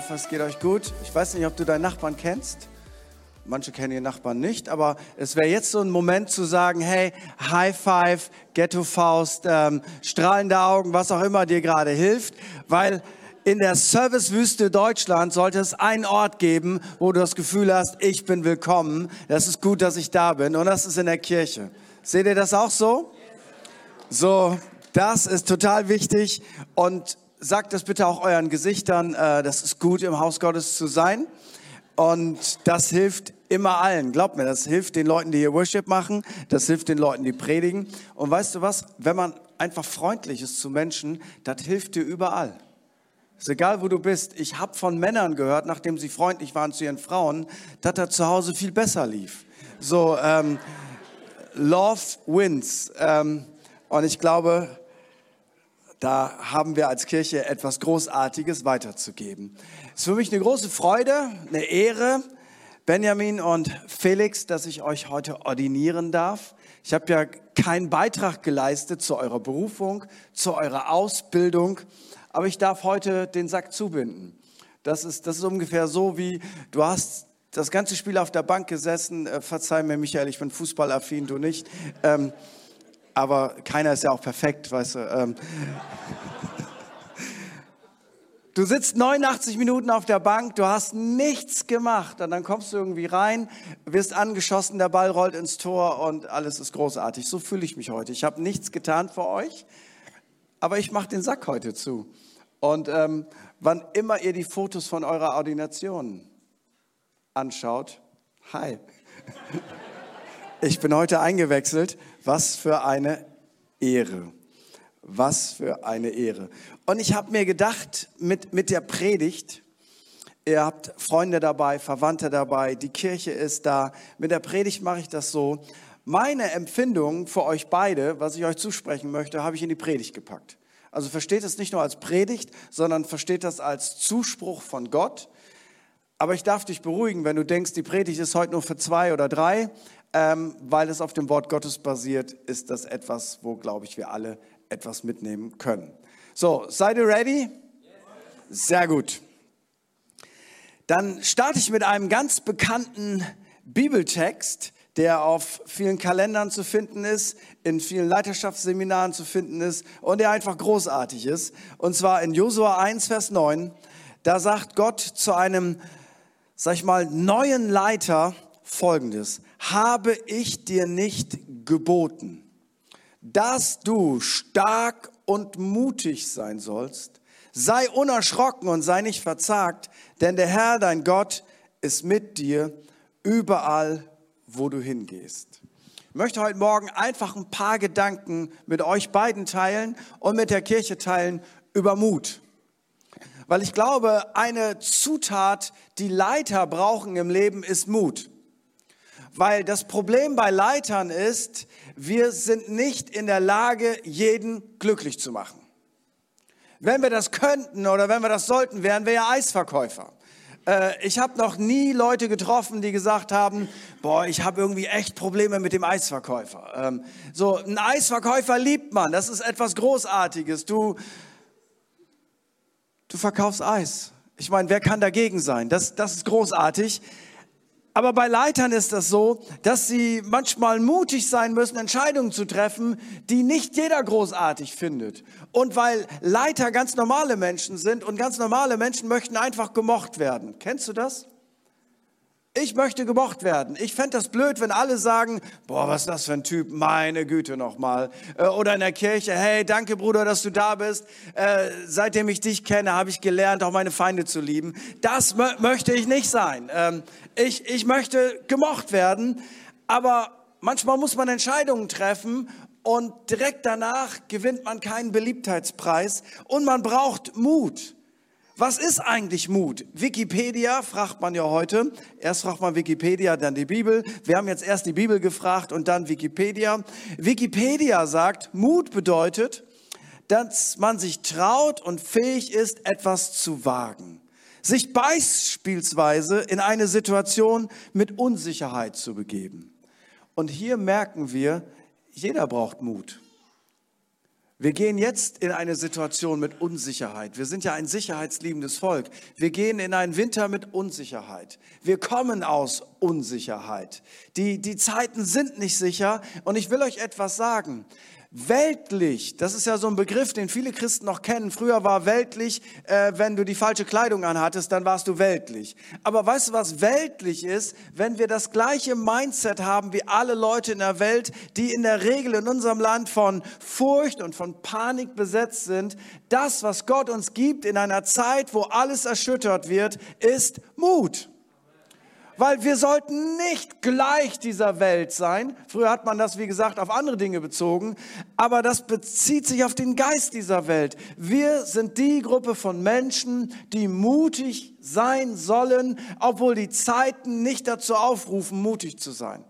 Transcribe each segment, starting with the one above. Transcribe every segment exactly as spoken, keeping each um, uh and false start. hoffe, es geht euch gut. Ich weiß nicht, ob du deinen Nachbarn kennst. Manche kennen ihren Nachbarn nicht, aber es wäre jetzt so ein Moment zu sagen, hey, High Five, Ghetto-Faust, ähm, strahlende Augen, was auch immer dir gerade hilft, weil in der Servicewüste Deutschland sollte es einen Ort geben, wo du das Gefühl hast, ich bin willkommen, das ist gut, dass ich da bin und das ist in der Kirche. Seht ihr das auch so? So, das ist total wichtig und sagt das bitte auch euren Gesichtern, äh, das ist gut, im Haus Gottes zu sein. Und das hilft immer allen, glaubt mir, das hilft den Leuten, die hier Worship machen, das hilft den Leuten, die predigen. Und weißt du was, wenn man einfach freundlich ist zu Menschen, das hilft dir überall. Ist egal, wo du bist. Ich habe von Männern gehört, nachdem sie freundlich waren zu ihren Frauen, dass das zu Hause viel besser lief. So, ähm, Love wins. Ähm, und ich glaube, da haben wir als Kirche etwas Großartiges weiterzugeben. Es ist für mich eine große Freude, eine Ehre, Benjamin und Felix, dass ich euch heute ordinieren darf. Ich habe ja keinen Beitrag geleistet zu eurer Berufung, zu eurer Ausbildung, aber ich darf heute den Sack zubinden. Das ist, das ist ungefähr so, wie du hast das ganze Spiel auf der Bank gesessen. Äh, verzeih mir, Michael, ich bin fußballaffin, du nicht. Ähm, aber keiner ist ja auch perfekt, weißt du. Ähm, Du sitzt neunundachtzig Minuten auf der Bank, du hast nichts gemacht und dann kommst du irgendwie rein, wirst angeschossen, der Ball rollt ins Tor und alles ist großartig. So fühle ich mich heute. Ich habe nichts getan für euch, aber ich mache den Sack heute zu. Und ähm, wann immer ihr die Fotos von eurer Ordination anschaut, hi, ich bin heute eingewechselt, was für eine Ehre. Was für eine Ehre. Und ich habe mir gedacht, mit, mit der Predigt, ihr habt Freunde dabei, Verwandte dabei, die Kirche ist da, mit der Predigt mache ich das so. Meine Empfindung für euch beide, was ich euch zusprechen möchte, habe ich in die Predigt gepackt. Also versteht es nicht nur als Predigt, sondern versteht das als Zuspruch von Gott. Aber ich darf dich beruhigen, wenn du denkst, die Predigt ist heute nur für zwei oder drei, ähm, weil es auf dem Wort Gottes basiert, ist das etwas, wo, glaube ich, wir alle etwas mitnehmen können. So, seid ihr ready? Sehr gut. Dann starte ich mit einem ganz bekannten Bibeltext, der auf vielen Kalendern zu finden ist, in vielen Leiterschaftsseminaren zu finden ist und der einfach großartig ist. Und zwar in Josua eins, Vers neun, da sagt Gott zu einem, sag ich mal, neuen Leiter Folgendes: Habe ich dir nicht geboten, dass du stark und mutig sein sollst? Sei unerschrocken und sei nicht verzagt, denn der Herr, dein Gott, ist mit dir überall, wo du hingehst. Ich möchte heute Morgen einfach ein paar Gedanken mit euch beiden teilen und mit der Kirche teilen über Mut. Weil ich glaube, eine Zutat, die Leiter brauchen im Leben, ist Mut. Weil das Problem bei Leitern ist, wir sind nicht in der Lage, jeden glücklich zu machen. Wenn wir das könnten oder wenn wir das sollten, wären wir ja Eisverkäufer. Äh, ich habe noch nie Leute getroffen, die gesagt haben, boah, ich habe irgendwie echt Probleme mit dem Eisverkäufer. Ähm, so, einen Eisverkäufer liebt man, das ist etwas Großartiges. Du, du verkaufst Eis. Ich meine, wer kann dagegen sein? Das, das ist großartig. Aber bei Leitern ist das so, dass sie manchmal mutig sein müssen, Entscheidungen zu treffen, die nicht jeder großartig findet. Und weil Leiter ganz normale Menschen sind und ganz normale Menschen möchten einfach gemocht werden. Kennst du das? Ich möchte gemocht werden. Ich fände das blöd, wenn alle sagen, boah, was ist das für ein Typ, meine Güte nochmal. Oder in der Kirche, hey, danke Bruder, dass du da bist. Äh, seitdem ich dich kenne, habe ich gelernt, auch meine Feinde zu lieben. Das mö- möchte ich nicht sein. Ähm, ich, ich möchte gemocht werden, aber manchmal muss man Entscheidungen treffen und direkt danach gewinnt man keinen Beliebtheitspreis und man braucht Mut. Was ist eigentlich Mut? Wikipedia fragt man ja heute. Erst fragt man Wikipedia, dann die Bibel. Wir haben jetzt erst die Bibel gefragt und dann Wikipedia. Wikipedia sagt, Mut bedeutet, dass man sich traut und fähig ist, etwas zu wagen. Sich beispielsweise in eine Situation mit Unsicherheit zu begeben. Und hier merken wir, jeder braucht Mut. Wir gehen jetzt in eine Situation mit Unsicherheit. Wir sind ja ein sicherheitsliebendes Volk. Wir gehen in einen Winter mit Unsicherheit. Wir kommen aus Unsicherheit. Die, die Zeiten sind nicht sicher und ich will euch etwas sagen. Weltlich, das ist ja so ein Begriff, den viele Christen noch kennen. Früher war weltlich, äh, wenn du die falsche Kleidung anhattest, dann warst du weltlich. Aber weißt du, was weltlich ist? Wenn wir das gleiche Mindset haben wie alle Leute in der Welt, die in der Regel in unserem Land von Furcht und von Panik besetzt sind. Das, was Gott uns gibt in einer Zeit, wo alles erschüttert wird, ist Mut. Weil wir sollten nicht gleich dieser Welt sein. Früher hat man das, wie gesagt, auf andere Dinge bezogen. Aber das bezieht sich auf den Geist dieser Welt. Wir sind die Gruppe von Menschen, die mutig sein sollen, obwohl die Zeiten nicht dazu aufrufen, mutig zu sein.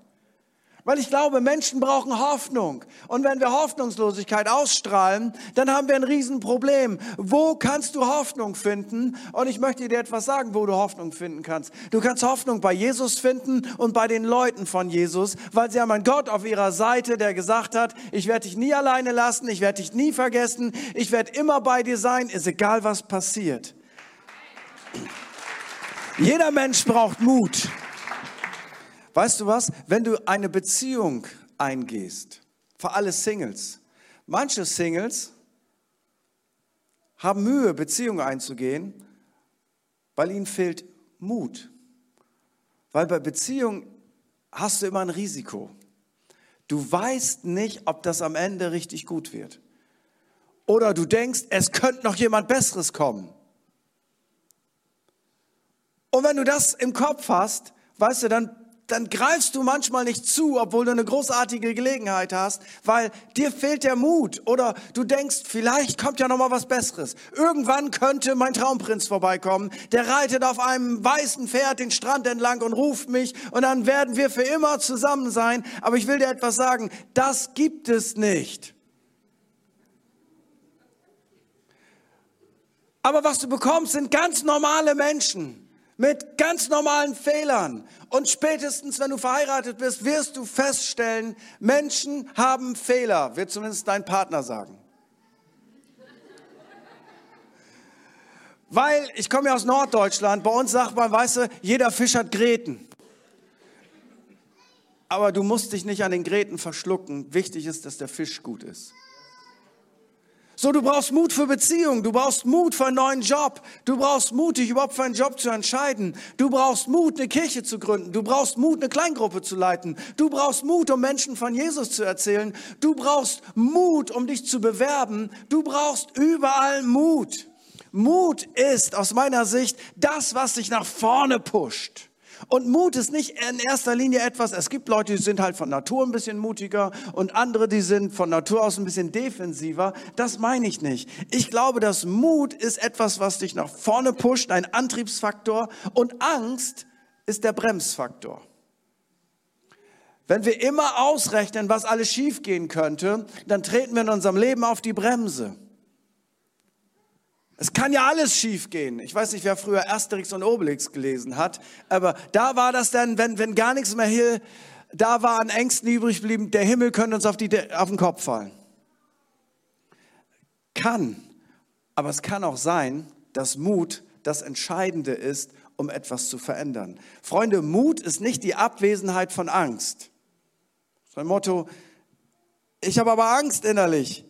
Weil ich glaube, Menschen brauchen Hoffnung. Und wenn wir Hoffnungslosigkeit ausstrahlen, dann haben wir ein Riesenproblem. Wo kannst du Hoffnung finden? Und ich möchte dir etwas sagen, wo du Hoffnung finden kannst. Du kannst Hoffnung bei Jesus finden und bei den Leuten von Jesus, weil sie haben einen Gott auf ihrer Seite, der gesagt hat, ich werde dich nie alleine lassen, ich werde dich nie vergessen, ich werde immer bei dir sein, ist egal, was passiert. Jeder Mensch braucht Mut. Weißt du was? Wenn du eine Beziehung eingehst, für alle Singles, manche Singles haben Mühe, Beziehungen einzugehen, weil ihnen fehlt Mut. Weil bei Beziehungen hast du immer ein Risiko. Du weißt nicht, ob das am Ende richtig gut wird. Oder du denkst, es könnte noch jemand Besseres kommen. Und wenn du das im Kopf hast, weißt du, dann dann greifst du manchmal nicht zu, obwohl du eine großartige Gelegenheit hast, weil dir fehlt der Mut oder du denkst, vielleicht kommt ja noch mal was Besseres. Irgendwann könnte mein Traumprinz vorbeikommen, der reitet auf einem weißen Pferd den Strand entlang und ruft mich und dann werden wir für immer zusammen sein. Aber ich will dir etwas sagen, das gibt es nicht. Aber was du bekommst, sind ganz normale Menschen. Mit ganz normalen Fehlern. Und spätestens, wenn du verheiratet bist, wirst du feststellen, Menschen haben Fehler, wird zumindest dein Partner sagen. Weil, ich komme ja aus Norddeutschland, bei uns sagt man, weißt du, jeder Fisch hat Gräten. Aber du musst dich nicht an den Gräten verschlucken. Wichtig ist, dass der Fisch gut ist. So, du brauchst Mut für Beziehungen, du brauchst Mut für einen neuen Job, du brauchst Mut, dich überhaupt für einen Job zu entscheiden, du brauchst Mut, eine Kirche zu gründen, du brauchst Mut, eine Kleingruppe zu leiten, du brauchst Mut, um Menschen von Jesus zu erzählen, du brauchst Mut, um dich zu bewerben, du brauchst überall Mut. Mut ist aus meiner Sicht das, was dich nach vorne pusht. Und Mut ist nicht in erster Linie etwas, es gibt Leute, die sind halt von Natur ein bisschen mutiger und andere, die sind von Natur aus ein bisschen defensiver. Das meine ich nicht. Ich glaube, dass Mut ist etwas, was dich nach vorne pusht, ein Antriebsfaktor und Angst ist der Bremsfaktor. Wenn wir immer ausrechnen, was alles schiefgehen könnte, dann treten wir in unserem Leben auf die Bremse. Es kann ja alles schief gehen. Ich weiß nicht, wer früher Asterix und Obelix gelesen hat, aber da war das dann, wenn, wenn gar nichts mehr hielt, da war an Ängsten übrig geblieben, der Himmel könnte uns auf, die, auf den Kopf fallen. Kann, aber es kann auch sein, dass Mut das Entscheidende ist, um etwas zu verändern. Freunde, Mut ist nicht die Abwesenheit von Angst. Sein Motto, ich habe aber Angst innerlich.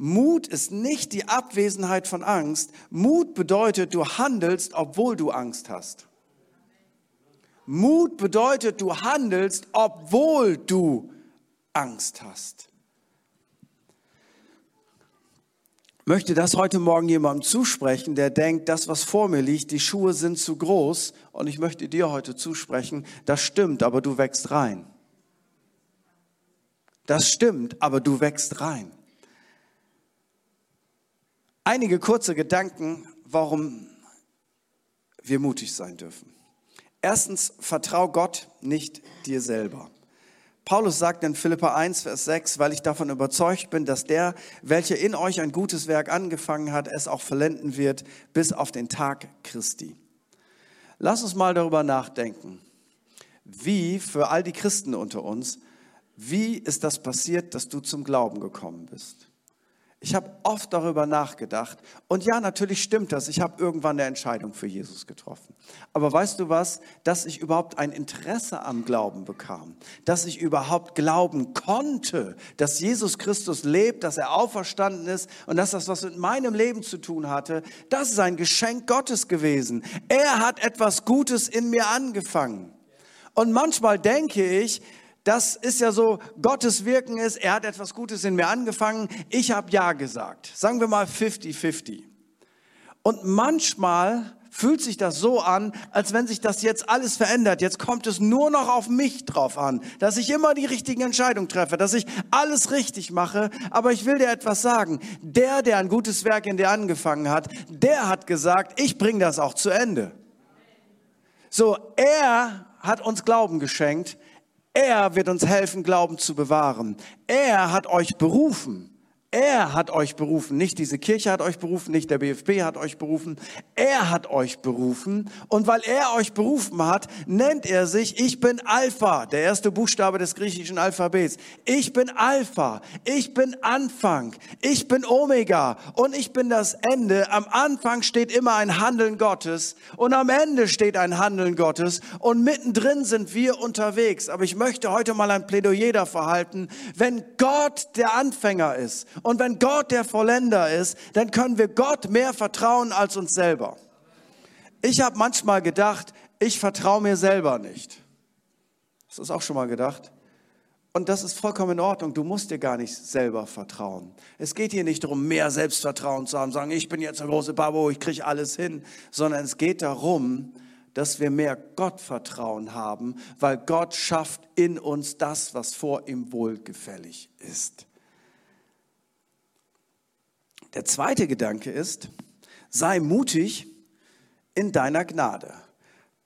Mut ist nicht die Abwesenheit von Angst. Mut bedeutet, du handelst, obwohl du Angst hast. Mut bedeutet, du handelst, obwohl du Angst hast. Ich möchte das heute Morgen jemandem zusprechen, der denkt, das, was vor mir liegt, die Schuhe sind zu groß. Und ich möchte dir heute zusprechen, das stimmt, aber du wächst rein. Das stimmt, aber du wächst rein. Einige kurze Gedanken, warum wir mutig sein dürfen. Erstens, vertrau Gott, nicht dir selber. Paulus sagt in Philipper eins, Vers sechs, weil ich davon überzeugt bin, dass der, welcher in euch ein gutes Werk angefangen hat, es auch vollenden wird, bis auf den Tag Christi. Lass uns mal darüber nachdenken, wie für all die Christen unter uns, wie ist das passiert, dass du zum Glauben gekommen bist? Ich habe oft darüber nachgedacht. Und ja, natürlich stimmt das. Ich habe irgendwann eine Entscheidung für Jesus getroffen. Aber weißt du was? Dass ich überhaupt ein Interesse am Glauben bekam. Dass ich überhaupt glauben konnte, dass Jesus Christus lebt, dass er auferstanden ist und dass das was mit meinem Leben zu tun hatte, das ist ein Geschenk Gottes gewesen. Er hat etwas Gutes in mir angefangen. Und manchmal denke ich, das ist ja so, Gottes Wirken ist, er hat etwas Gutes in mir angefangen, ich habe Ja gesagt. Sagen wir mal fifty fifty. Und manchmal fühlt sich das so an, als wenn sich das jetzt alles verändert. Jetzt kommt es nur noch auf mich drauf an, dass ich immer die richtigen Entscheidungen treffe, dass ich alles richtig mache. Aber ich will dir etwas sagen. Der, der ein gutes Werk in dir angefangen hat, der hat gesagt, ich bringe das auch zu Ende. So, er hat uns Glauben geschenkt. Er wird uns helfen, Glauben zu bewahren. Er hat euch berufen. Er hat euch berufen. Nicht diese Kirche hat euch berufen, nicht der B F P hat euch berufen. Er hat euch berufen. Und weil er euch berufen hat, nennt er sich, ich bin Alpha, der erste Buchstabe des griechischen Alphabets. Ich bin Alpha, ich bin Anfang, ich bin Omega und ich bin das Ende. Am Anfang steht immer ein Handeln Gottes und am Ende steht ein Handeln Gottes und mittendrin sind wir unterwegs. Aber ich möchte heute mal ein Plädoyer dafür halten, wenn Gott der Anfänger ist, und wenn Gott der Vollender ist, dann können wir Gott mehr vertrauen als uns selber. Ich habe manchmal gedacht, ich vertraue mir selber nicht. Hast du das auch schon mal gedacht? Und das ist vollkommen in Ordnung. Du musst dir gar nicht selber vertrauen. Es geht hier nicht darum, mehr Selbstvertrauen zu haben, sagen, ich bin jetzt der große Babo, ich kriege alles hin. Sondern es geht darum, dass wir mehr Gottvertrauen haben, weil Gott schafft in uns das, was vor ihm wohlgefällig ist. Der zweite Gedanke ist, sei mutig in deiner Gnade.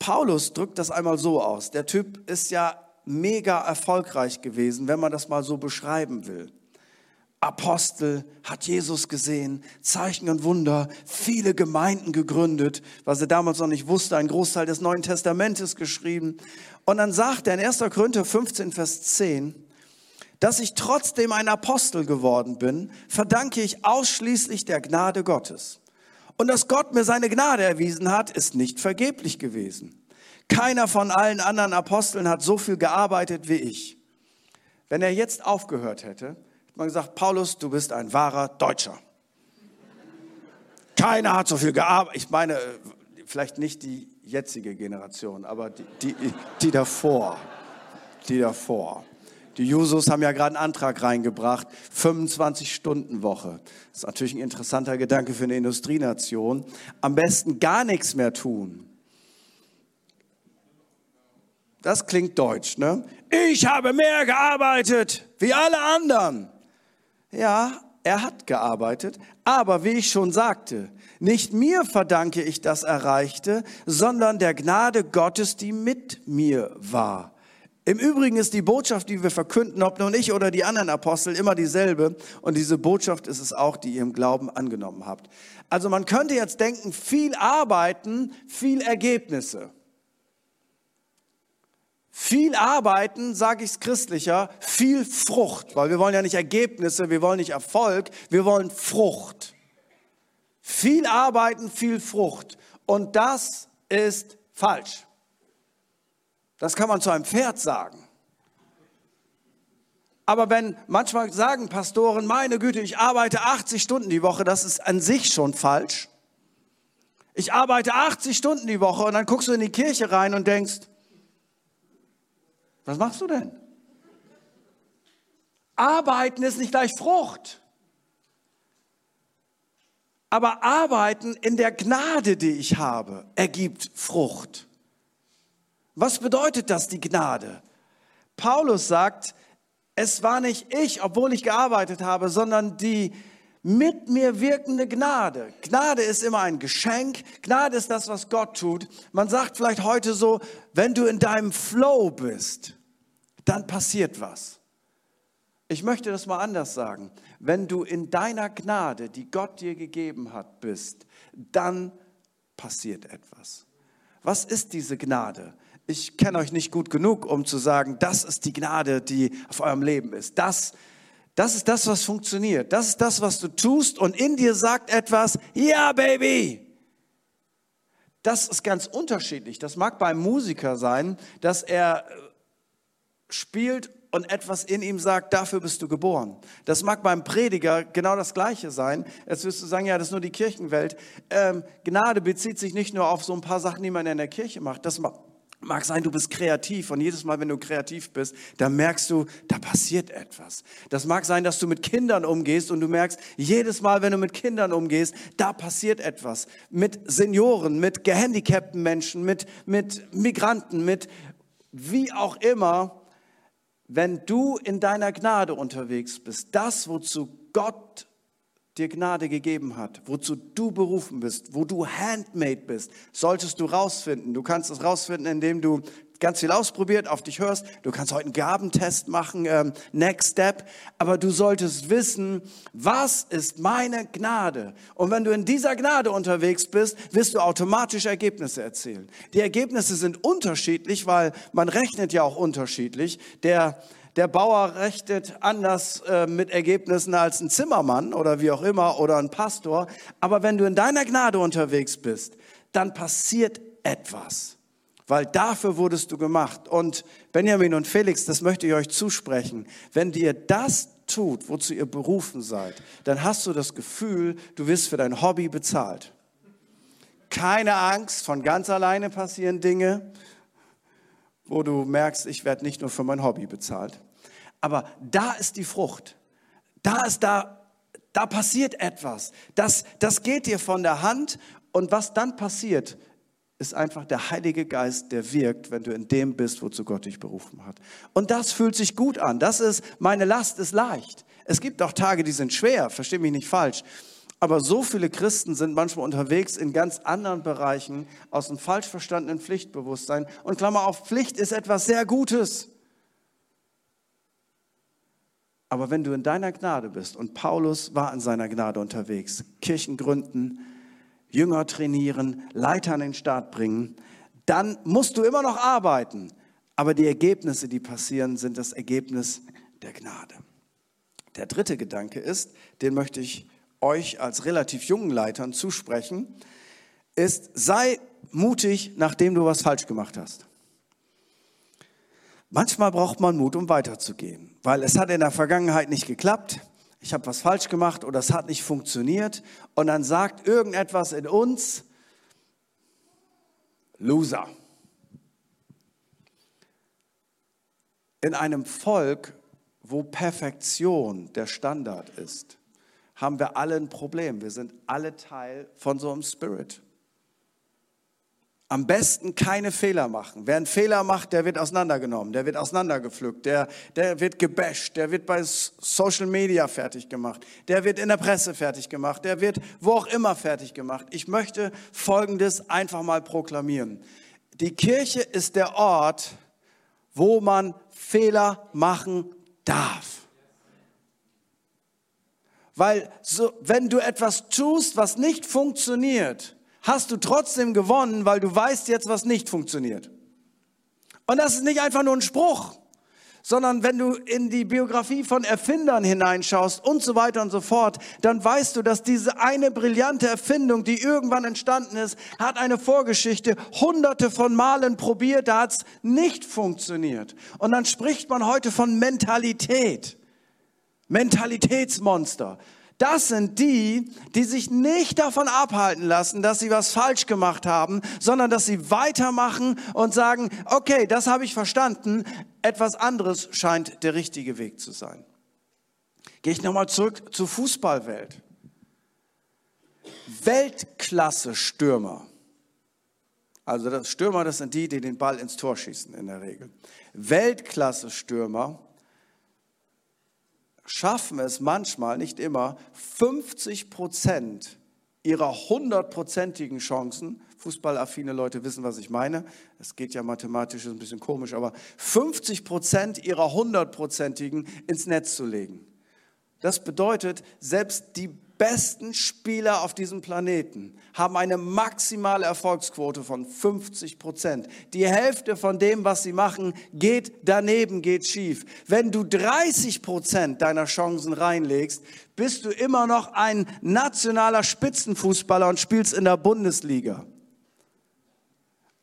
Paulus drückt das einmal so aus. Der Typ ist ja mega erfolgreich gewesen, wenn man das mal so beschreiben will. Apostel, hat Jesus gesehen, Zeichen und Wunder, viele Gemeinden gegründet, was er damals noch nicht wusste, ein Großteil des Neuen Testamentes geschrieben. Und dann sagt er in erster Korinther fünfzehn, Vers zehn, dass ich trotzdem ein Apostel geworden bin, verdanke ich ausschließlich der Gnade Gottes. Und dass Gott mir seine Gnade erwiesen hat, ist nicht vergeblich gewesen. Keiner von allen anderen Aposteln hat so viel gearbeitet wie ich. Wenn er jetzt aufgehört hätte, hätte man gesagt, Paulus, du bist ein wahrer Deutscher. Keiner hat so viel gearbeitet. Ich meine, vielleicht nicht die jetzige Generation, aber die, die, die davor, die davor. Die Jusos haben ja gerade einen Antrag reingebracht, fünfundzwanzig-Stunden-Woche. Das ist natürlich ein interessanter Gedanke für eine Industrienation. Am besten gar nichts mehr tun. Das klingt deutsch, ne? Ich habe mehr gearbeitet, wie alle anderen. Ja, er hat gearbeitet, aber wie ich schon sagte, nicht mir verdanke ich das Erreichte, sondern der Gnade Gottes, die mit mir war. Im Übrigen ist die Botschaft, die wir verkünden, ob nun ich oder die anderen Apostel, immer dieselbe. Und diese Botschaft ist es auch, die ihr im Glauben angenommen habt. Also man könnte jetzt denken, viel arbeiten, viel Ergebnisse. Viel arbeiten, sage ich es christlicher, viel Frucht. Weil wir wollen ja nicht Ergebnisse, wir wollen nicht Erfolg, wir wollen Frucht. Viel arbeiten, viel Frucht. Und das ist falsch. Das kann man zu einem Pferd sagen. Aber wenn manchmal sagen Pastoren, meine Güte, ich arbeite achtzig Stunden die Woche, das ist an sich schon falsch. Ich arbeite achtzig Stunden die Woche und dann guckst du in die Kirche rein und denkst, was machst du denn? Arbeiten ist nicht gleich Frucht. Aber Arbeiten in der Gnade, die ich habe, ergibt Frucht. Was bedeutet das, die Gnade? Paulus sagt, es war nicht ich, obwohl ich gearbeitet habe, sondern die mit mir wirkende Gnade. Gnade ist immer ein Geschenk. Gnade ist das, was Gott tut. Man sagt vielleicht heute so, wenn du in deinem Flow bist, dann passiert was. Ich möchte das mal anders sagen. Wenn du in deiner Gnade, die Gott dir gegeben hat, bist, dann passiert etwas. Was ist diese Gnade? Ich kenne euch nicht gut genug, um zu sagen, das ist die Gnade, die auf eurem Leben ist. Das Das ist das, was funktioniert. Das ist das, was du tust und in dir sagt etwas, ja, Baby. Das ist ganz unterschiedlich. Das mag beim Musiker sein, dass er spielt und etwas in ihm sagt, dafür bist du geboren. Das mag beim Prediger genau das Gleiche sein. Jetzt wirst du sagen, ja, das ist nur die Kirchenwelt. Ähm, Gnade bezieht sich nicht nur auf so ein paar Sachen, die man in der Kirche macht. Das mag, mag sein, du bist kreativ. Und jedes Mal, wenn du kreativ bist, dann merkst du, da passiert etwas. Das mag sein, dass du mit Kindern umgehst und du merkst, jedes Mal, wenn du mit Kindern umgehst, da passiert etwas. Mit Senioren, mit gehandicapten Menschen, mit, mit Migranten, mit wie auch immer. Wenn du in deiner Gnade unterwegs bist, das, wozu Gott dir Gnade gegeben hat, wozu du berufen bist, wo du handmade bist, solltest du rausfinden. Du kannst es rausfinden, indem du ganz viel ausprobiert, auf dich hörst. Du kannst heute einen Gabentest machen, ähm, Next Step. Aber du solltest wissen, was ist meine Gnade? Und wenn du in dieser Gnade unterwegs bist, wirst du automatisch Ergebnisse erzielen. Die Ergebnisse sind unterschiedlich, weil man rechnet ja auch unterschiedlich. Der, der Bauer rechnet anders äh, mit Ergebnissen als ein Zimmermann oder wie auch immer oder ein Pastor. Aber wenn du in deiner Gnade unterwegs bist, dann passiert etwas. Weil dafür wurdest du gemacht. Und Benjamin und Felix, das möchte ich euch zusprechen. Wenn ihr das tut, wozu ihr berufen seid, dann hast du das Gefühl, du wirst für dein Hobby bezahlt. Keine Angst, von ganz alleine passieren Dinge, wo du merkst, ich werde nicht nur für mein Hobby bezahlt. Aber da ist die Frucht. Da ist da, da passiert etwas. Das, das geht dir von der Hand. Und was dann passiert, ist einfach der Heilige Geist, der wirkt, wenn du in dem bist, wozu Gott dich berufen hat. Und das fühlt sich gut an. Das ist, meine Last ist leicht. Es gibt auch Tage, die sind schwer, versteh mich nicht falsch. Aber so viele Christen sind manchmal unterwegs in ganz anderen Bereichen aus einem falsch verstandenen Pflichtbewusstsein. Und Klammer auf, Pflicht ist etwas sehr Gutes. Aber wenn du in deiner Gnade bist, und Paulus war in seiner Gnade unterwegs, Kirchen gründen, Jünger trainieren, Leiter an den Start bringen, dann musst du immer noch arbeiten. Aber die Ergebnisse, die passieren, sind das Ergebnis der Gnade. Der dritte Gedanke ist, den möchte ich euch als relativ jungen Leitern zusprechen, ist, sei mutig, nachdem du was falsch gemacht hast. Manchmal braucht man Mut, um weiterzugehen, weil es hat in der Vergangenheit nicht geklappt. Ich habe was falsch gemacht oder es hat nicht funktioniert. Und dann sagt irgendetwas in uns, Loser. In einem Volk, wo Perfektion der Standard ist, haben wir alle ein Problem. Wir sind alle Teil von so einem Spirit. Am besten keine Fehler machen. Wer einen Fehler macht, der wird auseinandergenommen, der wird auseinandergepflückt, der, der wird gebasht, der wird bei Social Media fertig gemacht, der wird in der Presse fertig gemacht, der wird wo auch immer fertig gemacht. Ich möchte Folgendes einfach mal proklamieren. Die Kirche ist der Ort, wo man Fehler machen darf. Weil so, wenn du etwas tust, was nicht funktioniert, hast du trotzdem gewonnen, weil du weißt jetzt, was nicht funktioniert. Und das ist nicht einfach nur ein Spruch, sondern wenn du in die Biografie von Erfindern hineinschaust und so weiter und so fort, dann weißt du, dass diese eine brillante Erfindung, die irgendwann entstanden ist, hat eine Vorgeschichte, hunderte von Malen probiert, da hat es nicht funktioniert. Und dann spricht man heute von Mentalität, Mentalitätsmonster. Das sind die, die sich nicht davon abhalten lassen, dass sie was falsch gemacht haben, sondern dass sie weitermachen und sagen, okay, das habe ich verstanden, etwas anderes scheint der richtige Weg zu sein. Gehe ich nochmal zurück zur Fußballwelt. Weltklasse-Stürmer, also das Stürmer, das sind die, die den Ball ins Tor schießen in der Regel. Weltklasse-Stürmer schaffen es manchmal, nicht immer, fünfzig Prozent ihrer hundertprozentigen Chancen, fußballaffine Leute wissen, was ich meine, es geht ja mathematisch, ist ein bisschen komisch, aber fünfzig Prozent ihrer hundertprozentigen ins Netz zu legen. Das bedeutet, selbst die besten Spieler auf diesem Planeten haben eine maximale Erfolgsquote von fünfzig Prozent. Die Hälfte von dem, was sie machen, geht daneben, geht schief. Wenn du dreißig Prozent deiner Chancen reinlegst, bist du immer noch ein nationaler Spitzenfußballer und spielst in der Bundesliga.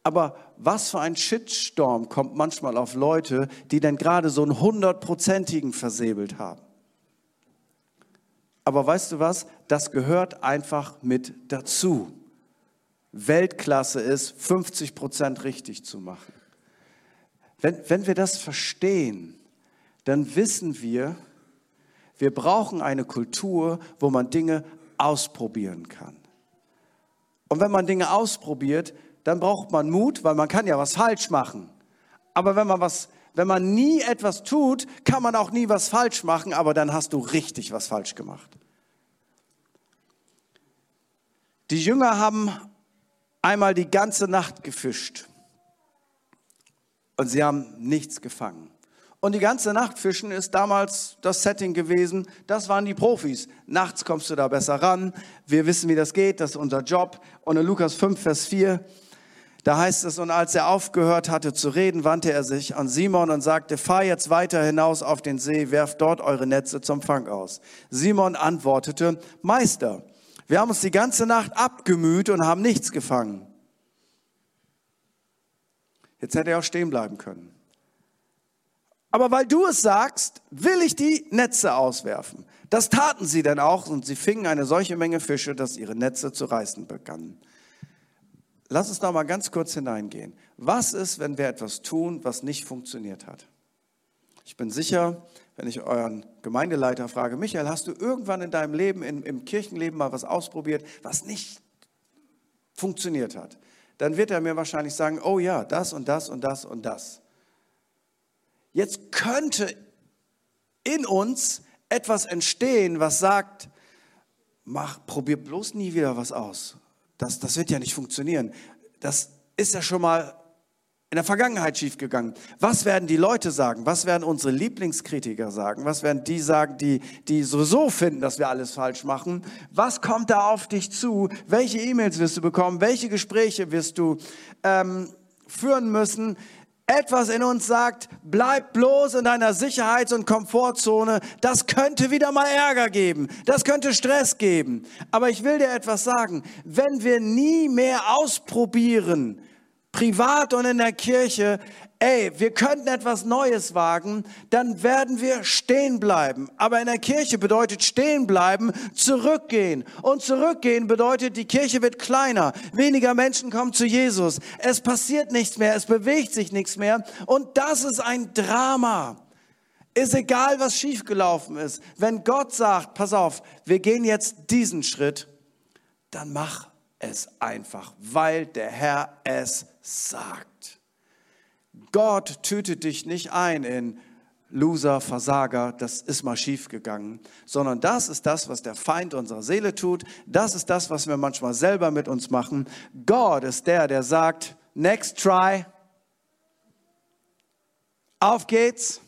Aber was für ein Shitstorm kommt manchmal auf Leute, die denn gerade so einen hundertprozentigen versäbelt haben. Aber weißt du was? Das gehört einfach mit dazu. Weltklasse ist, fünfzig Prozent richtig zu machen. Wenn, wenn wir das verstehen, dann wissen wir, wir brauchen eine Kultur, wo man Dinge ausprobieren kann. Und wenn man Dinge ausprobiert, dann braucht man Mut, weil man kann ja was falsch machen. Aber wenn man was Wenn man nie etwas tut, kann man auch nie was falsch machen, aber dann hast du richtig was falsch gemacht. Die Jünger haben einmal die ganze Nacht gefischt und sie haben nichts gefangen. Und die ganze Nacht fischen ist damals das Setting gewesen, das waren die Profis. Nachts kommst du da besser ran, wir wissen, wie das geht, das ist unser Job. Und in Lukas fünf, Vers vier, da heißt es, und als er aufgehört hatte zu reden, wandte er sich an Simon und sagte, fahr jetzt weiter hinaus auf den See, werft dort eure Netze zum Fang aus. Simon antwortete, Meister, wir haben uns die ganze Nacht abgemüht und haben nichts gefangen. Jetzt hätte er auch stehen bleiben können. Aber weil du es sagst, will ich die Netze auswerfen. Das taten sie dann auch und sie fingen eine solche Menge Fische, dass ihre Netze zu reißen begannen. Lass uns noch mal ganz kurz hineingehen. Was ist, wenn wir etwas tun, was nicht funktioniert hat? Ich bin sicher, wenn ich euren Gemeindeleiter frage, Michael, hast du irgendwann in deinem Leben, in, im Kirchenleben mal was ausprobiert, was nicht funktioniert hat? Dann wird er mir wahrscheinlich sagen, oh ja, das und das und das und das. Jetzt könnte in uns etwas entstehen, was sagt, mach, probier bloß nie wieder was aus. Das, das wird ja nicht funktionieren. Das ist ja schon mal in der Vergangenheit schiefgegangen. Was werden die Leute sagen? Was werden unsere Lieblingskritiker sagen? Was werden die sagen, die, die sowieso finden, dass wir alles falsch machen? Was kommt da auf dich zu? Welche E-Mails wirst du bekommen? Welche Gespräche wirst du ähm, führen müssen? Etwas in uns sagt, bleib bloß in deiner Sicherheits- und Komfortzone. Das könnte wieder mal Ärger geben. Das könnte Stress geben. Aber ich will dir etwas sagen. Wenn wir nie mehr ausprobieren, privat und in der Kirche, ey, wir könnten etwas Neues wagen, dann werden wir stehen bleiben. Aber in der Kirche bedeutet stehen bleiben, zurückgehen. Und zurückgehen bedeutet, die Kirche wird kleiner, weniger Menschen kommen zu Jesus. Es passiert nichts mehr, es bewegt sich nichts mehr. Und das ist ein Drama. Ist egal, was schiefgelaufen ist. Wenn Gott sagt, pass auf, wir gehen jetzt diesen Schritt, dann mach es einfach, weil der Herr es sagt. Gott tütet dich nicht ein in Loser, Versager, das ist mal schief gegangen, sondern das ist das, was der Feind unserer Seele tut. Das ist das, was wir manchmal selber mit uns machen. Gott ist der, der sagt, next try, auf geht's.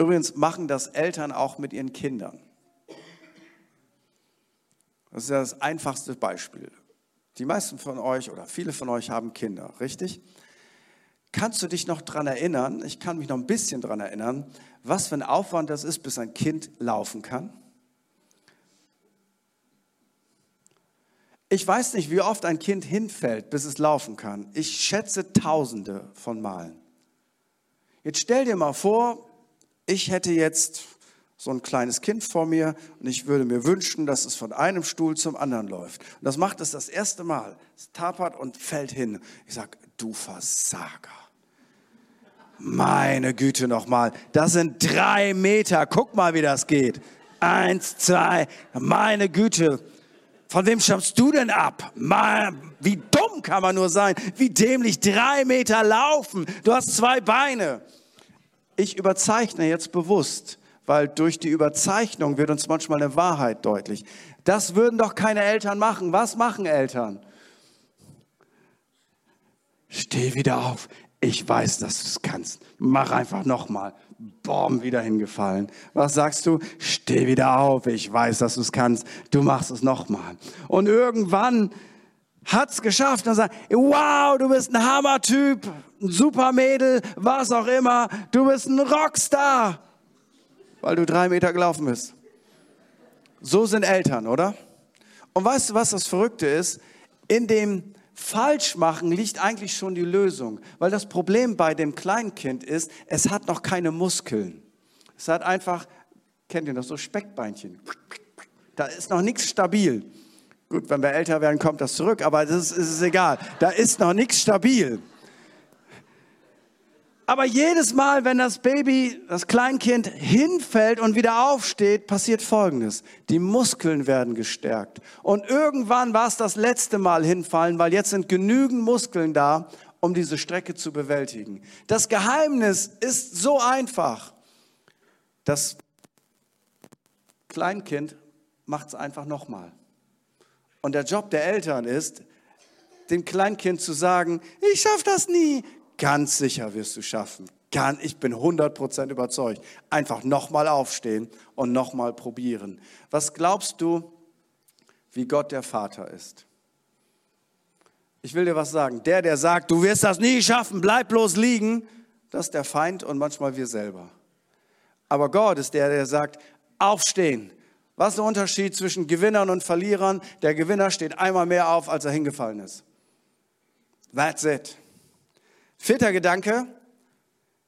Übrigens machen das Eltern auch mit ihren Kindern. Das ist ja das einfachste Beispiel. Die meisten von euch oder viele von euch haben Kinder, richtig? Kannst du dich noch daran erinnern, ich kann mich noch ein bisschen daran erinnern, was für ein Aufwand das ist, bis ein Kind laufen kann? Ich weiß nicht, wie oft ein Kind hinfällt, bis es laufen kann. Ich schätze Tausende von Malen. Jetzt stell dir mal vor, ich hätte jetzt so ein kleines Kind vor mir und ich würde mir wünschen, dass es von einem Stuhl zum anderen läuft. Und das macht es das erste Mal. Es tapert und fällt hin. Ich sage, du Versager. Meine Güte nochmal, das sind drei Meter, guck mal, wie das geht. Eins, zwei, meine Güte, von wem stammst du denn ab? Man, wie dumm kann man nur sein, wie dämlich, drei Meter laufen, du hast zwei Beine. Ich überzeichne jetzt bewusst, weil durch die Überzeichnung wird uns manchmal eine Wahrheit deutlich. Das würden doch keine Eltern machen, was machen Eltern? Steh wieder auf. Ich weiß, dass du es kannst. Mach einfach nochmal. Boom, wieder hingefallen. Was sagst du? Steh wieder auf. Ich weiß, dass du es kannst. Du machst es nochmal. Und irgendwann hat es geschafft und sagt, wow, du bist ein Hammertyp, ein Supermädel, was auch immer. Du bist ein Rockstar, weil du drei Meter gelaufen bist. So sind Eltern, oder? Und weißt du, was das Verrückte ist? In dem Falschmachen liegt eigentlich schon die Lösung, weil das Problem bei dem Kleinkind ist, es hat noch keine Muskeln. Es hat einfach, kennt ihr das, so Speckbeinchen. Da ist noch nichts stabil. Gut, wenn wir älter werden, kommt das zurück, aber das ist, ist egal. Da ist noch nichts stabil. Aber jedes Mal, wenn das Baby, das Kleinkind hinfällt und wieder aufsteht, passiert Folgendes. Die Muskeln werden gestärkt. Und irgendwann war es das letzte Mal hinfallen, weil jetzt sind genügend Muskeln da, um diese Strecke zu bewältigen. Das Geheimnis ist so einfach. Das Kleinkind macht es einfach nochmal. Und der Job der Eltern ist, dem Kleinkind zu sagen, ich schaffe das nie. Ganz sicher wirst du schaffen. Kann, ich bin hundert Prozent überzeugt. Einfach nochmal aufstehen und nochmal probieren. Was glaubst du, wie Gott der Vater ist? Ich will dir was sagen. Der, der sagt, du wirst das nie schaffen, bleib bloß liegen, das ist der Feind und manchmal wir selber. Aber Gott ist der, der sagt, aufstehen. Was ist der Unterschied zwischen Gewinnern und Verlierern? Der Gewinner steht einmal mehr auf, als er hingefallen ist. That's it. Vierter Gedanke,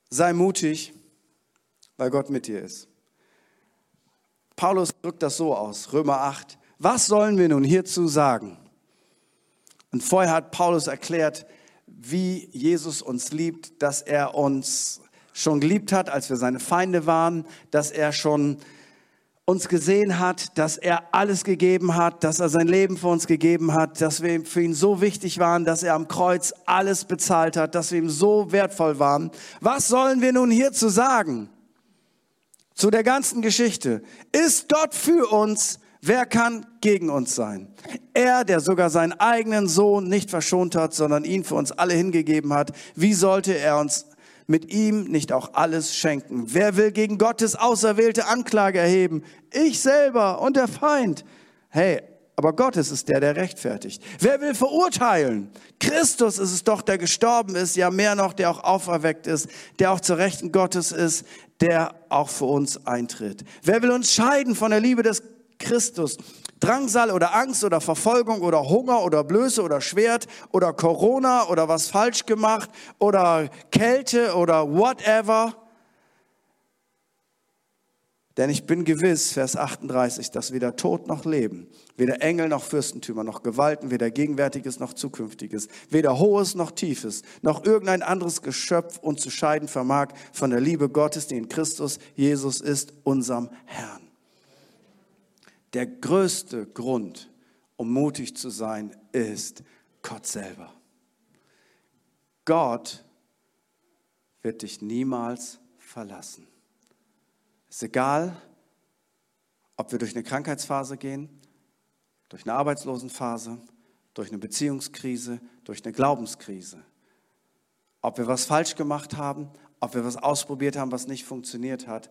sei mutig, weil Gott mit dir ist. Paulus drückt das so aus, Römer acht. Was sollen wir nun hierzu sagen? Und vorher hat Paulus erklärt, wie Jesus uns liebt, dass er uns schon geliebt hat, als wir seine Feinde waren, dass er schon uns gesehen hat, dass er alles gegeben hat, dass er sein Leben für uns gegeben hat, dass wir für ihn so wichtig waren, dass er am Kreuz alles bezahlt hat, dass wir ihm so wertvoll waren. Was sollen wir nun hierzu sagen? Zu der ganzen Geschichte. Ist Gott für uns? Wer kann gegen uns sein? Er, der sogar seinen eigenen Sohn nicht verschont hat, sondern ihn für uns alle hingegeben hat. Wie sollte er uns mit ihm nicht auch alles schenken? Wer will gegen Gottes auserwählte Anklage erheben? Ich selber und der Feind. Hey, aber Gott ist es der, der rechtfertigt. Wer will verurteilen? Christus ist es doch, der gestorben ist, ja mehr noch, der auch auferweckt ist, der auch zur Rechten Gottes ist, der auch für uns eintritt. Wer will uns scheiden von der Liebe des Christus? Drangsal oder Angst oder Verfolgung oder Hunger oder Blöße oder Schwert oder Corona oder was falsch gemacht oder Kälte oder whatever. Denn ich bin gewiss, Vers achtunddreißig, dass weder Tod noch Leben, weder Engel noch Fürstentümer noch Gewalten, weder Gegenwärtiges noch Zukünftiges, weder Hohes noch Tiefes, noch irgendein anderes Geschöpf uns zu scheiden vermag von der Liebe Gottes, die in Christus Jesus ist, unserem Herrn. Der größte Grund, um mutig zu sein, ist Gott selber. Gott wird dich niemals verlassen. Es ist egal, ob wir durch eine Krankheitsphase gehen, durch eine Arbeitslosenphase, durch eine Beziehungskrise, durch eine Glaubenskrise. Ob wir was falsch gemacht haben, ob wir was ausprobiert haben, was nicht funktioniert hat.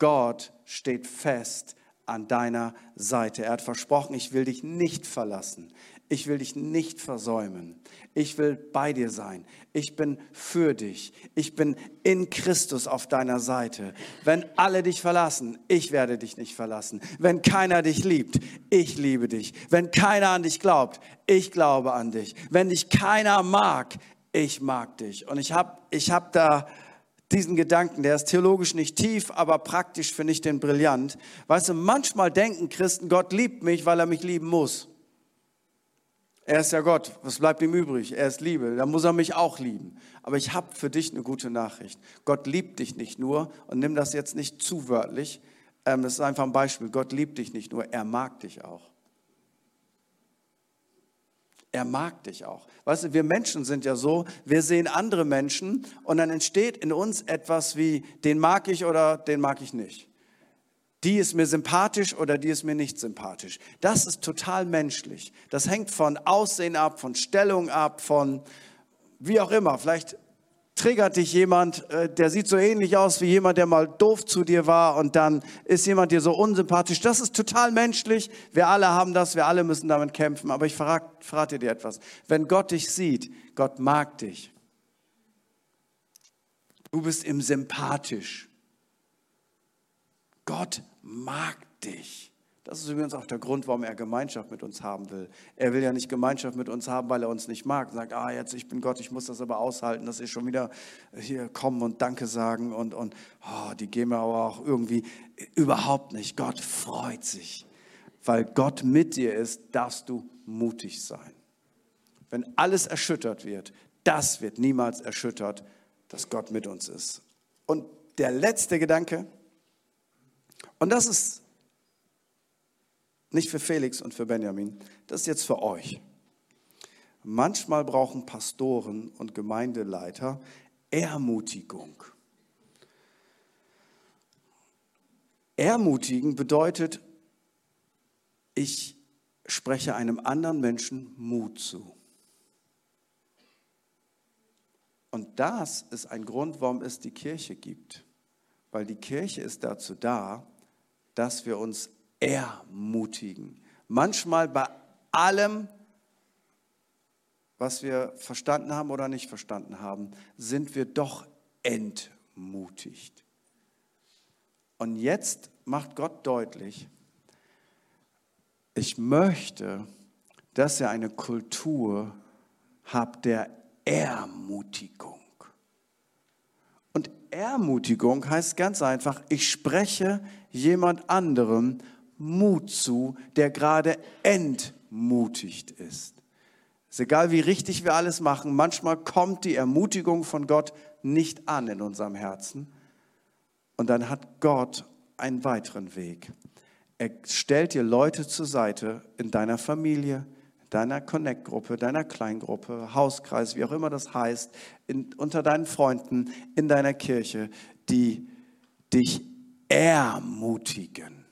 Gott steht fest an deiner Seite. Er hat versprochen, ich will dich nicht verlassen. Ich will dich nicht versäumen. Ich will bei dir sein. Ich bin für dich. Ich bin in Christus auf deiner Seite. Wenn alle dich verlassen, ich werde dich nicht verlassen. Wenn keiner dich liebt, ich liebe dich. Wenn keiner an dich glaubt, ich glaube an dich. Wenn dich keiner mag, ich mag dich. Und ich habe ich hab da... diesen Gedanken, der ist theologisch nicht tief, aber praktisch finde ich den brillant. Weißt du, manchmal denken Christen, Gott liebt mich, weil er mich lieben muss. Er ist ja Gott, was bleibt ihm übrig? Er ist Liebe, dann muss er mich auch lieben. Aber ich habe für dich eine gute Nachricht. Gott liebt dich nicht nur, und nimm das jetzt nicht zu wörtlich, ähm, das ist einfach ein Beispiel, Gott liebt dich nicht nur, er mag dich auch. Er mag dich auch. Weißt du, wir Menschen sind ja so, wir sehen andere Menschen und dann entsteht in uns etwas wie, den mag ich oder den mag ich nicht. Die ist mir sympathisch oder die ist mir nicht sympathisch. Das ist total menschlich. Das hängt von Aussehen ab, von Stellung ab, von wie auch immer. Vielleicht triggert dich jemand, der sieht so ähnlich aus wie jemand, der mal doof zu dir war, und dann ist jemand dir so unsympathisch. Das ist total menschlich. Wir alle haben das, wir alle müssen damit kämpfen. Aber ich verrate, verrate dir etwas. Wenn Gott dich sieht, Gott mag dich. Du bist ihm sympathisch. Gott mag dich. Das ist übrigens auch der Grund, warum er Gemeinschaft mit uns haben will. Er will ja nicht Gemeinschaft mit uns haben, weil er uns nicht mag. Er sagt, ah, jetzt, ich bin Gott, ich muss das aber aushalten, dass ihr schon wieder hier kommen und Danke sagen. Und, und oh, die gehen mir aber auch irgendwie überhaupt nicht. Gott freut sich. Weil Gott mit dir ist, darfst du mutig sein. Wenn alles erschüttert wird, das wird niemals erschüttert, dass Gott mit uns ist. Und der letzte Gedanke, und das ist nicht für Felix und für Benjamin, das ist jetzt für euch. Manchmal brauchen Pastoren und Gemeindeleiter Ermutigung. Ermutigen bedeutet, ich spreche einem anderen Menschen Mut zu. Und das ist ein Grund, warum es die Kirche gibt. Weil die Kirche ist dazu da, dass wir uns ermutigen. Manchmal bei allem, was wir verstanden haben oder nicht verstanden haben, sind wir doch entmutigt. Und jetzt macht Gott deutlich, ich möchte, dass ihr eine Kultur habt der Ermutigung. Und Ermutigung heißt ganz einfach, ich spreche jemand anderem Mut zu, der gerade entmutigt ist. Ist egal, wie richtig wir alles machen, manchmal kommt die Ermutigung von Gott nicht an in unserem Herzen. Und dann hat Gott einen weiteren Weg. Er stellt dir Leute zur Seite in deiner Familie, deiner Connect-Gruppe, deiner Kleingruppe, Hauskreis, wie auch immer das heißt, in, unter deinen Freunden, in deiner Kirche, die dich ermutigen,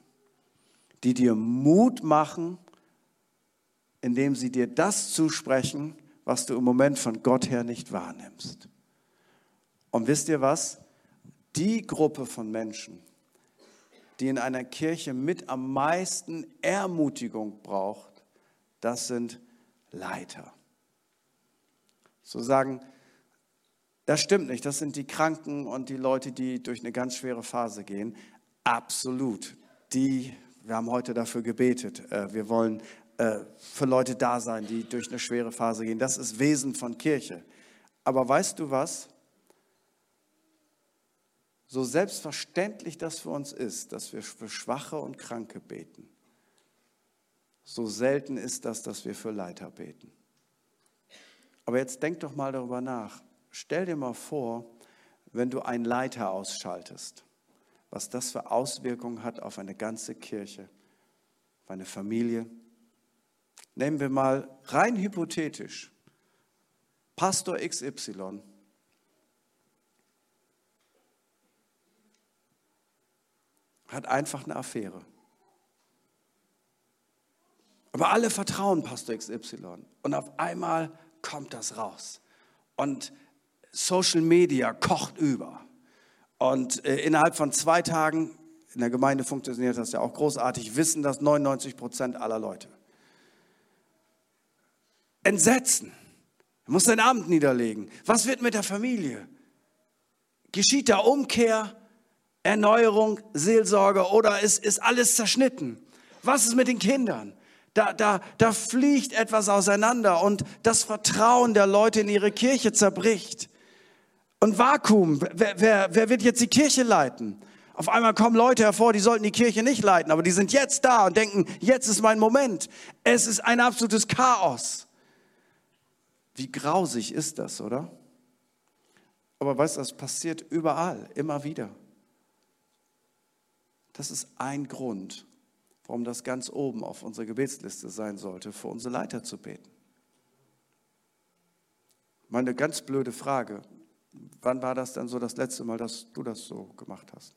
die dir Mut machen, indem sie dir das zusprechen, was du im Moment von Gott her nicht wahrnimmst. Und wisst ihr was? Die Gruppe von Menschen, die in einer Kirche mit am meisten Ermutigung braucht, das sind Leiter. So sagen, das stimmt nicht, das sind die Kranken und die Leute, die durch eine ganz schwere Phase gehen. Absolut. Die, wir haben heute dafür gebetet, wir wollen für Leute da sein, die durch eine schwere Phase gehen. Das ist Wesen von Kirche. Aber weißt du was? So selbstverständlich das für uns ist, dass wir für Schwache und Kranke beten, so selten ist das, dass wir für Leiter beten. Aber jetzt denk doch mal darüber nach. Stell dir mal vor, wenn du einen Leiter ausschaltest, was das für Auswirkungen hat auf eine ganze Kirche, auf eine Familie. Nehmen wir mal rein hypothetisch Pastor X Y hat einfach eine Affäre. Aber alle vertrauen Pastor X Y. Und auf einmal kommt das raus. Und Social Media kocht über. Und äh, innerhalb von zwei Tagen, in der Gemeinde funktioniert das ja auch großartig, wissen das neunundneunzig Prozent aller Leute. Entsetzen. Er muss den Abend niederlegen. Was wird mit der Familie? Geschieht da Umkehr, Erneuerung, Seelsorge oder ist, ist alles zerschnitten? Was ist mit den Kindern? Da, da, da fliegt etwas auseinander und das Vertrauen der Leute in ihre Kirche zerbricht. Und Vakuum, wer, wer, wer wird jetzt die Kirche leiten? Auf einmal kommen Leute hervor, die sollten die Kirche nicht leiten, aber die sind jetzt da und denken, jetzt ist mein Moment. Es ist ein absolutes Chaos. Wie grausig ist das, oder? Aber weißt du, das passiert überall, immer wieder. Das ist ein Grund, warum das ganz oben auf unserer Gebetsliste sein sollte, für unsere Leiter zu beten. Meine ganz blöde Frage, wann war das denn so das letzte Mal, dass du das so gemacht hast?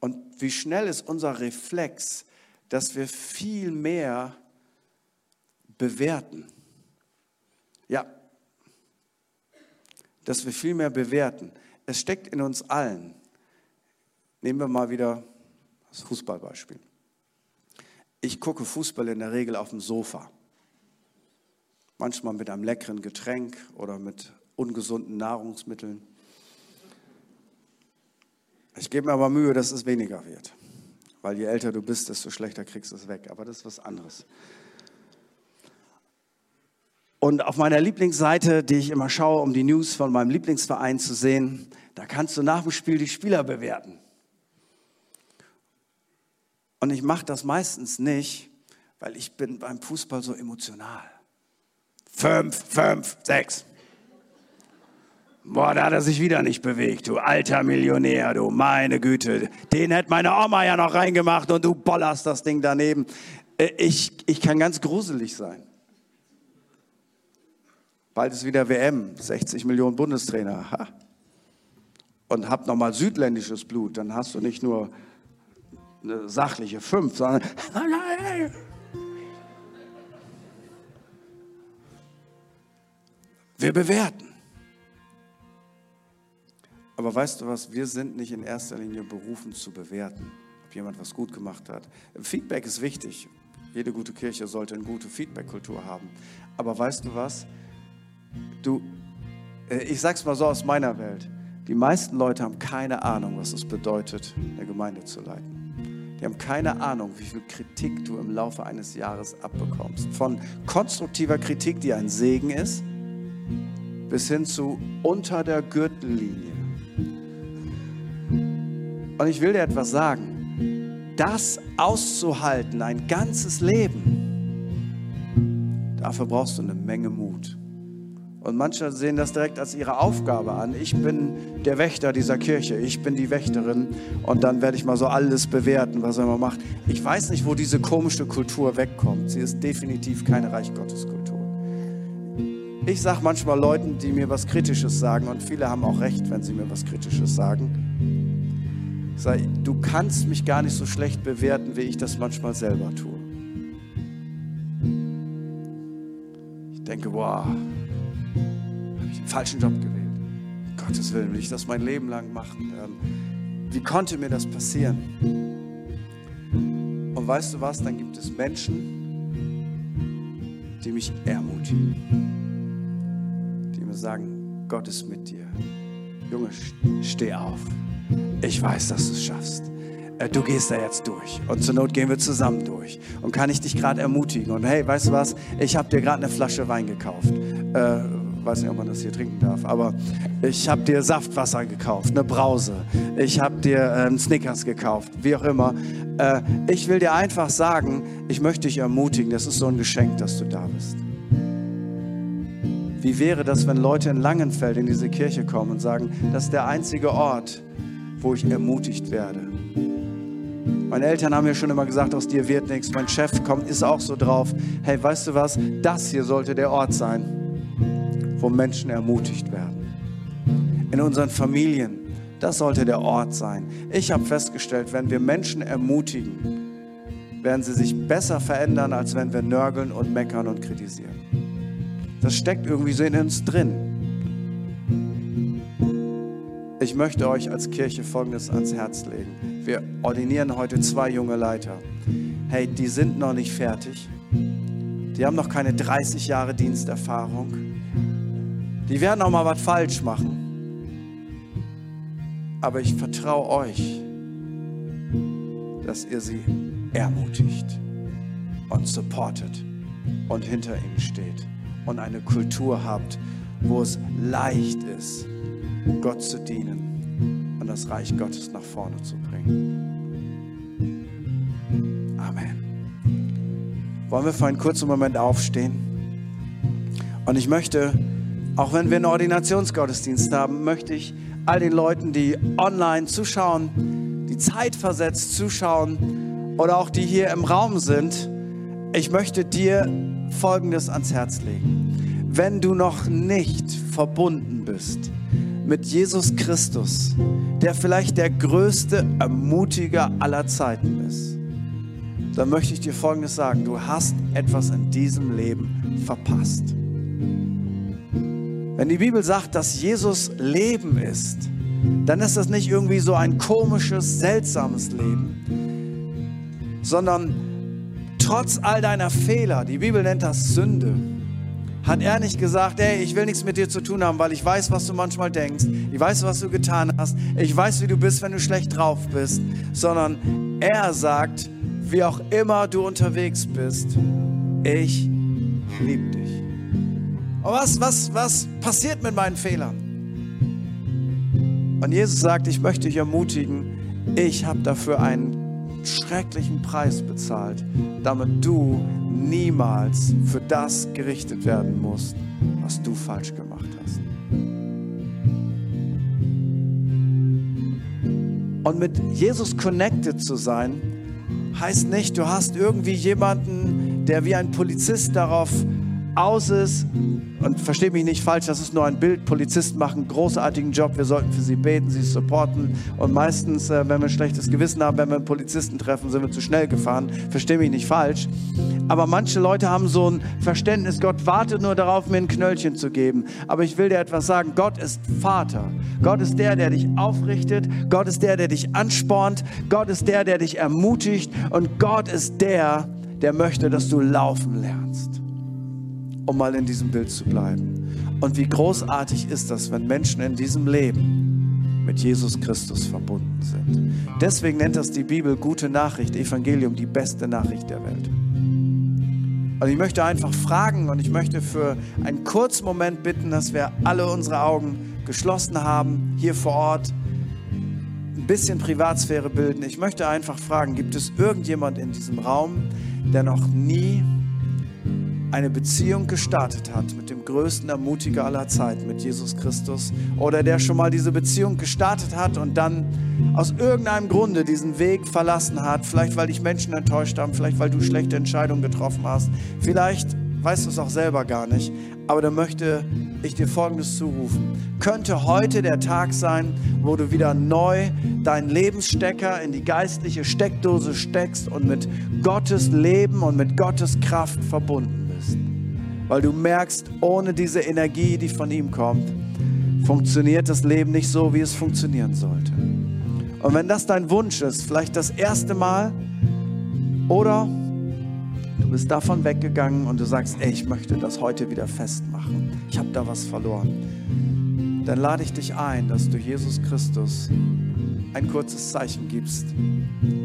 Und wie schnell ist unser Reflex, dass wir viel mehr bewerten. Ja, dass wir viel mehr bewerten. Es steckt in uns allen. Nehmen wir mal wieder das Fußballbeispiel. Ich gucke Fußball in der Regel auf dem Sofa. Manchmal mit einem leckeren Getränk oder mit ungesunden Nahrungsmitteln. Ich gebe mir aber Mühe, dass es weniger wird. Weil je älter du bist, desto schlechter kriegst du es weg. Aber das ist was anderes. Und auf meiner Lieblingsseite, die ich immer schaue, um die News von meinem Lieblingsverein zu sehen, da kannst du nach dem Spiel die Spieler bewerten. Und ich mache das meistens nicht, weil ich bin beim Fußball so emotional. Fünf, fünf, sechs. Boah, da hat er sich wieder nicht bewegt, du alter Millionär, du, meine Güte. Den hätte meine Oma ja noch reingemacht und du bollerst das Ding daneben. Ich, ich kann ganz gruselig sein. Bald ist wieder W M, sechzig Millionen Bundestrainer. Ha. Und hab nochmal südländisches Blut, dann hast du nicht nur eine sachliche fünf, sondern... Wir bewerten. Aber weißt du was, wir sind nicht in erster Linie berufen zu bewerten, ob jemand was gut gemacht hat. Feedback ist wichtig. Jede gute Kirche sollte eine gute Feedback-Kultur haben. Aber weißt du was, du, ich sag's mal so aus meiner Welt, die meisten Leute haben keine Ahnung, was es bedeutet, eine Gemeinde zu leiten. Die haben keine Ahnung, wie viel Kritik du im Laufe eines Jahres abbekommst. Von konstruktiver Kritik, die ein Segen ist, bis hin zu unter der Gürtellinie. Und ich will dir etwas sagen. Das auszuhalten, ein ganzes Leben, dafür brauchst du eine Menge Mut. Und manche sehen das direkt als ihre Aufgabe an. Ich bin der Wächter dieser Kirche, ich bin die Wächterin und dann werde ich mal so alles bewerten, was er mal macht. Ich weiß nicht, wo diese komische Kultur wegkommt. Sie ist definitiv keine Reich Gottes Kultur. Ich sage manchmal Leuten, die mir was Kritisches sagen, und viele haben auch recht, wenn sie mir was Kritisches sagen, sei, du kannst mich gar nicht so schlecht bewerten, wie ich das manchmal selber tue. Ich denke, wow, habe ich den falschen Job gewählt. Um Gottes Willen, will ich das mein Leben lang machen? Ähm, wie konnte mir das passieren? Und weißt du was, dann gibt es Menschen, die mich ermutigen, die mir sagen, Gott ist mit dir. Junge, steh auf. Ich weiß, dass du es schaffst. Du gehst da jetzt durch. Und zur Not gehen wir zusammen durch. Und kann ich dich gerade ermutigen? Und hey, weißt du was? Ich habe dir gerade eine Flasche Wein gekauft. Äh, weiß nicht, ob man das hier trinken darf. Aber ich habe dir Saftwasser gekauft, eine Brause. Ich habe dir ähm, Snickers gekauft, wie auch immer. Äh, ich will dir einfach sagen, ich möchte dich ermutigen. Das ist so ein Geschenk, dass du da bist. Wie wäre das, wenn Leute in Langenfeld in diese Kirche kommen und sagen, das ist der einzige Ort, wo ich ermutigt werde. Meine Eltern haben mir schon immer gesagt, aus dir wird nichts. Mein Chef kommt, ist auch so drauf. Hey, weißt du was? Das hier sollte der Ort sein, wo Menschen ermutigt werden. In unseren Familien, das sollte der Ort sein. Ich habe festgestellt, wenn wir Menschen ermutigen, werden sie sich besser verändern, als wenn wir nörgeln und meckern und kritisieren. Das steckt irgendwie so in uns drin. Ich möchte euch als Kirche Folgendes ans Herz legen. Wir ordinieren heute zwei junge Leiter. Hey, die sind noch nicht fertig. Die haben noch keine dreißig Jahre Diensterfahrung. Die werden auch mal was falsch machen. Aber ich vertraue euch, dass ihr sie ermutigt und supportet und hinter ihnen steht und eine Kultur habt, wo es leicht ist, Gott zu dienen und das Reich Gottes nach vorne zu bringen. Amen. Wollen wir für einen kurzen Moment aufstehen? Und ich möchte, auch wenn wir einen Ordinationsgottesdienst haben, möchte ich all den Leuten, die online zuschauen, die zeitversetzt zuschauen oder auch die hier im Raum sind, ich möchte dir Folgendes ans Herz legen. Wenn du noch nicht verbunden bist mit Jesus Christus, der vielleicht der größte Ermutiger aller Zeiten ist, dann möchte ich dir Folgendes sagen. Du hast etwas in diesem Leben verpasst. Wenn die Bibel sagt, dass Jesus Leben ist, dann ist das nicht irgendwie so ein komisches, seltsames Leben, sondern trotz all deiner Fehler, die Bibel nennt das Sünde, hat er nicht gesagt, ey, ich will nichts mit dir zu tun haben, weil ich weiß, was du manchmal denkst, ich weiß, was du getan hast, ich weiß, wie du bist, wenn du schlecht drauf bist, sondern er sagt, wie auch immer du unterwegs bist, ich liebe dich. Und was, was, was passiert mit meinen Fehlern? Und Jesus sagt, ich möchte dich ermutigen, ich habe dafür einen schrecklichen Preis bezahlt, damit du niemals für das gerichtet werden musst, was du falsch gemacht hast. Und mit Jesus connected zu sein, heißt nicht, du hast irgendwie jemanden, der wie ein Polizist darauf aus ist, und versteht mich nicht falsch, das ist nur ein Bild, Polizisten machen einen großartigen Job, wir sollten für sie beten, sie supporten und meistens, wenn wir ein schlechtes Gewissen haben, wenn wir einen Polizisten treffen, sind wir zu schnell gefahren, versteht mich nicht falsch, aber manche Leute haben so ein Verständnis, Gott wartet nur darauf, mir ein Knöllchen zu geben, aber ich will dir etwas sagen, Gott ist Vater, Gott ist der, der dich aufrichtet, Gott ist der, der dich anspornt, Gott ist der, der dich ermutigt und Gott ist der, der möchte, dass du laufen lernst. Um mal in diesem Bild zu bleiben. Und wie großartig ist das, wenn Menschen in diesem Leben mit Jesus Christus verbunden sind. Deswegen nennt das die Bibel gute Nachricht, Evangelium, die beste Nachricht der Welt. Und ich möchte einfach fragen und ich möchte für einen kurzen Moment bitten, dass wir alle unsere Augen geschlossen haben, hier vor Ort, ein bisschen Privatsphäre bilden. Ich möchte einfach fragen, gibt es irgendjemand in diesem Raum, der noch nie eine Beziehung gestartet hat mit dem größten Ermutiger aller Zeiten, mit Jesus Christus, oder der schon mal diese Beziehung gestartet hat und dann aus irgendeinem Grunde diesen Weg verlassen hat, vielleicht weil dich Menschen enttäuscht haben, vielleicht weil du schlechte Entscheidungen getroffen hast, vielleicht weißt du es auch selber gar nicht, aber da möchte ich dir Folgendes zurufen. Könnte heute der Tag sein, wo du wieder neu deinen Lebensstecker in die geistliche Steckdose steckst und mit Gottes Leben und mit Gottes Kraft verbunden. Weil du merkst, ohne diese Energie, die von ihm kommt, funktioniert das Leben nicht so, wie es funktionieren sollte. Und wenn das dein Wunsch ist, vielleicht das erste Mal, oder du bist davon weggegangen und du sagst, ey, ich möchte das heute wieder festmachen, ich habe da was verloren, dann lade ich dich ein, dass du Jesus Christus ein kurzes Zeichen gibst.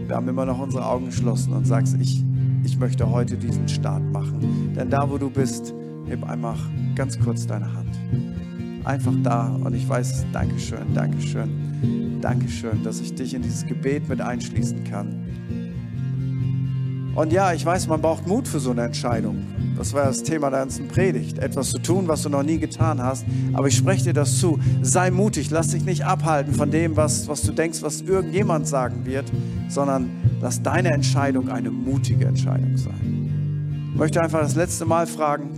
Wir haben immer noch unsere Augen geschlossen und sagst, ich Ich möchte heute diesen Start machen. Denn da, wo du bist, heb einmal ganz kurz deine Hand. Einfach da. Und ich weiß, Dankeschön, Dankeschön, Dankeschön, dass ich dich in dieses Gebet mit einschließen kann. Und ja, ich weiß, man braucht Mut für so eine Entscheidung. Das war das Thema der ganzen Predigt. Etwas zu tun, was du noch nie getan hast. Aber ich spreche dir das zu. Sei mutig. Lass dich nicht abhalten von dem, was, was du denkst, was irgendjemand sagen wird. Sondern lass deine Entscheidung eine mutige Entscheidung sein. Ich möchte einfach das letzte Mal fragen,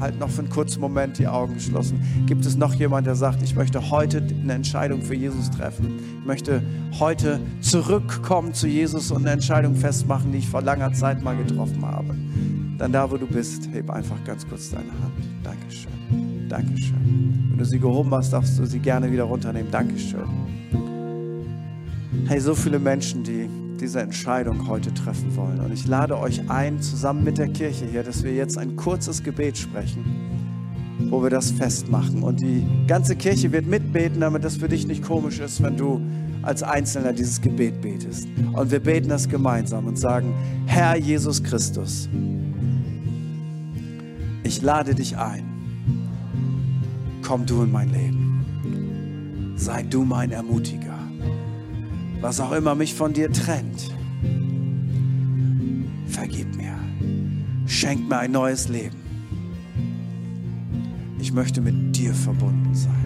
halt noch für einen kurzen Moment die Augen geschlossen. Gibt es noch jemand, der sagt, ich möchte heute eine Entscheidung für Jesus treffen? Ich möchte heute zurückkommen zu Jesus und eine Entscheidung festmachen, die ich vor langer Zeit mal getroffen habe. Dann da, wo du bist, heb einfach ganz kurz deine Hand. Dankeschön. Dankeschön. Wenn du sie gehoben hast, darfst du sie gerne wieder runternehmen. Dankeschön. Hey, so viele Menschen, die diese Entscheidung heute treffen wollen. Und ich lade euch ein, zusammen mit der Kirche hier, dass wir jetzt ein kurzes Gebet sprechen, wo wir das festmachen. Und die ganze Kirche wird mitbeten, damit das für dich nicht komisch ist, wenn du als Einzelner dieses Gebet betest. Und wir beten das gemeinsam und sagen, Herr Jesus Christus, ich lade dich ein. Komm du in mein Leben. Sei du mein Ermutiger. Was auch immer mich von dir trennt, vergib mir. Schenk mir ein neues Leben. Ich möchte mit dir verbunden sein.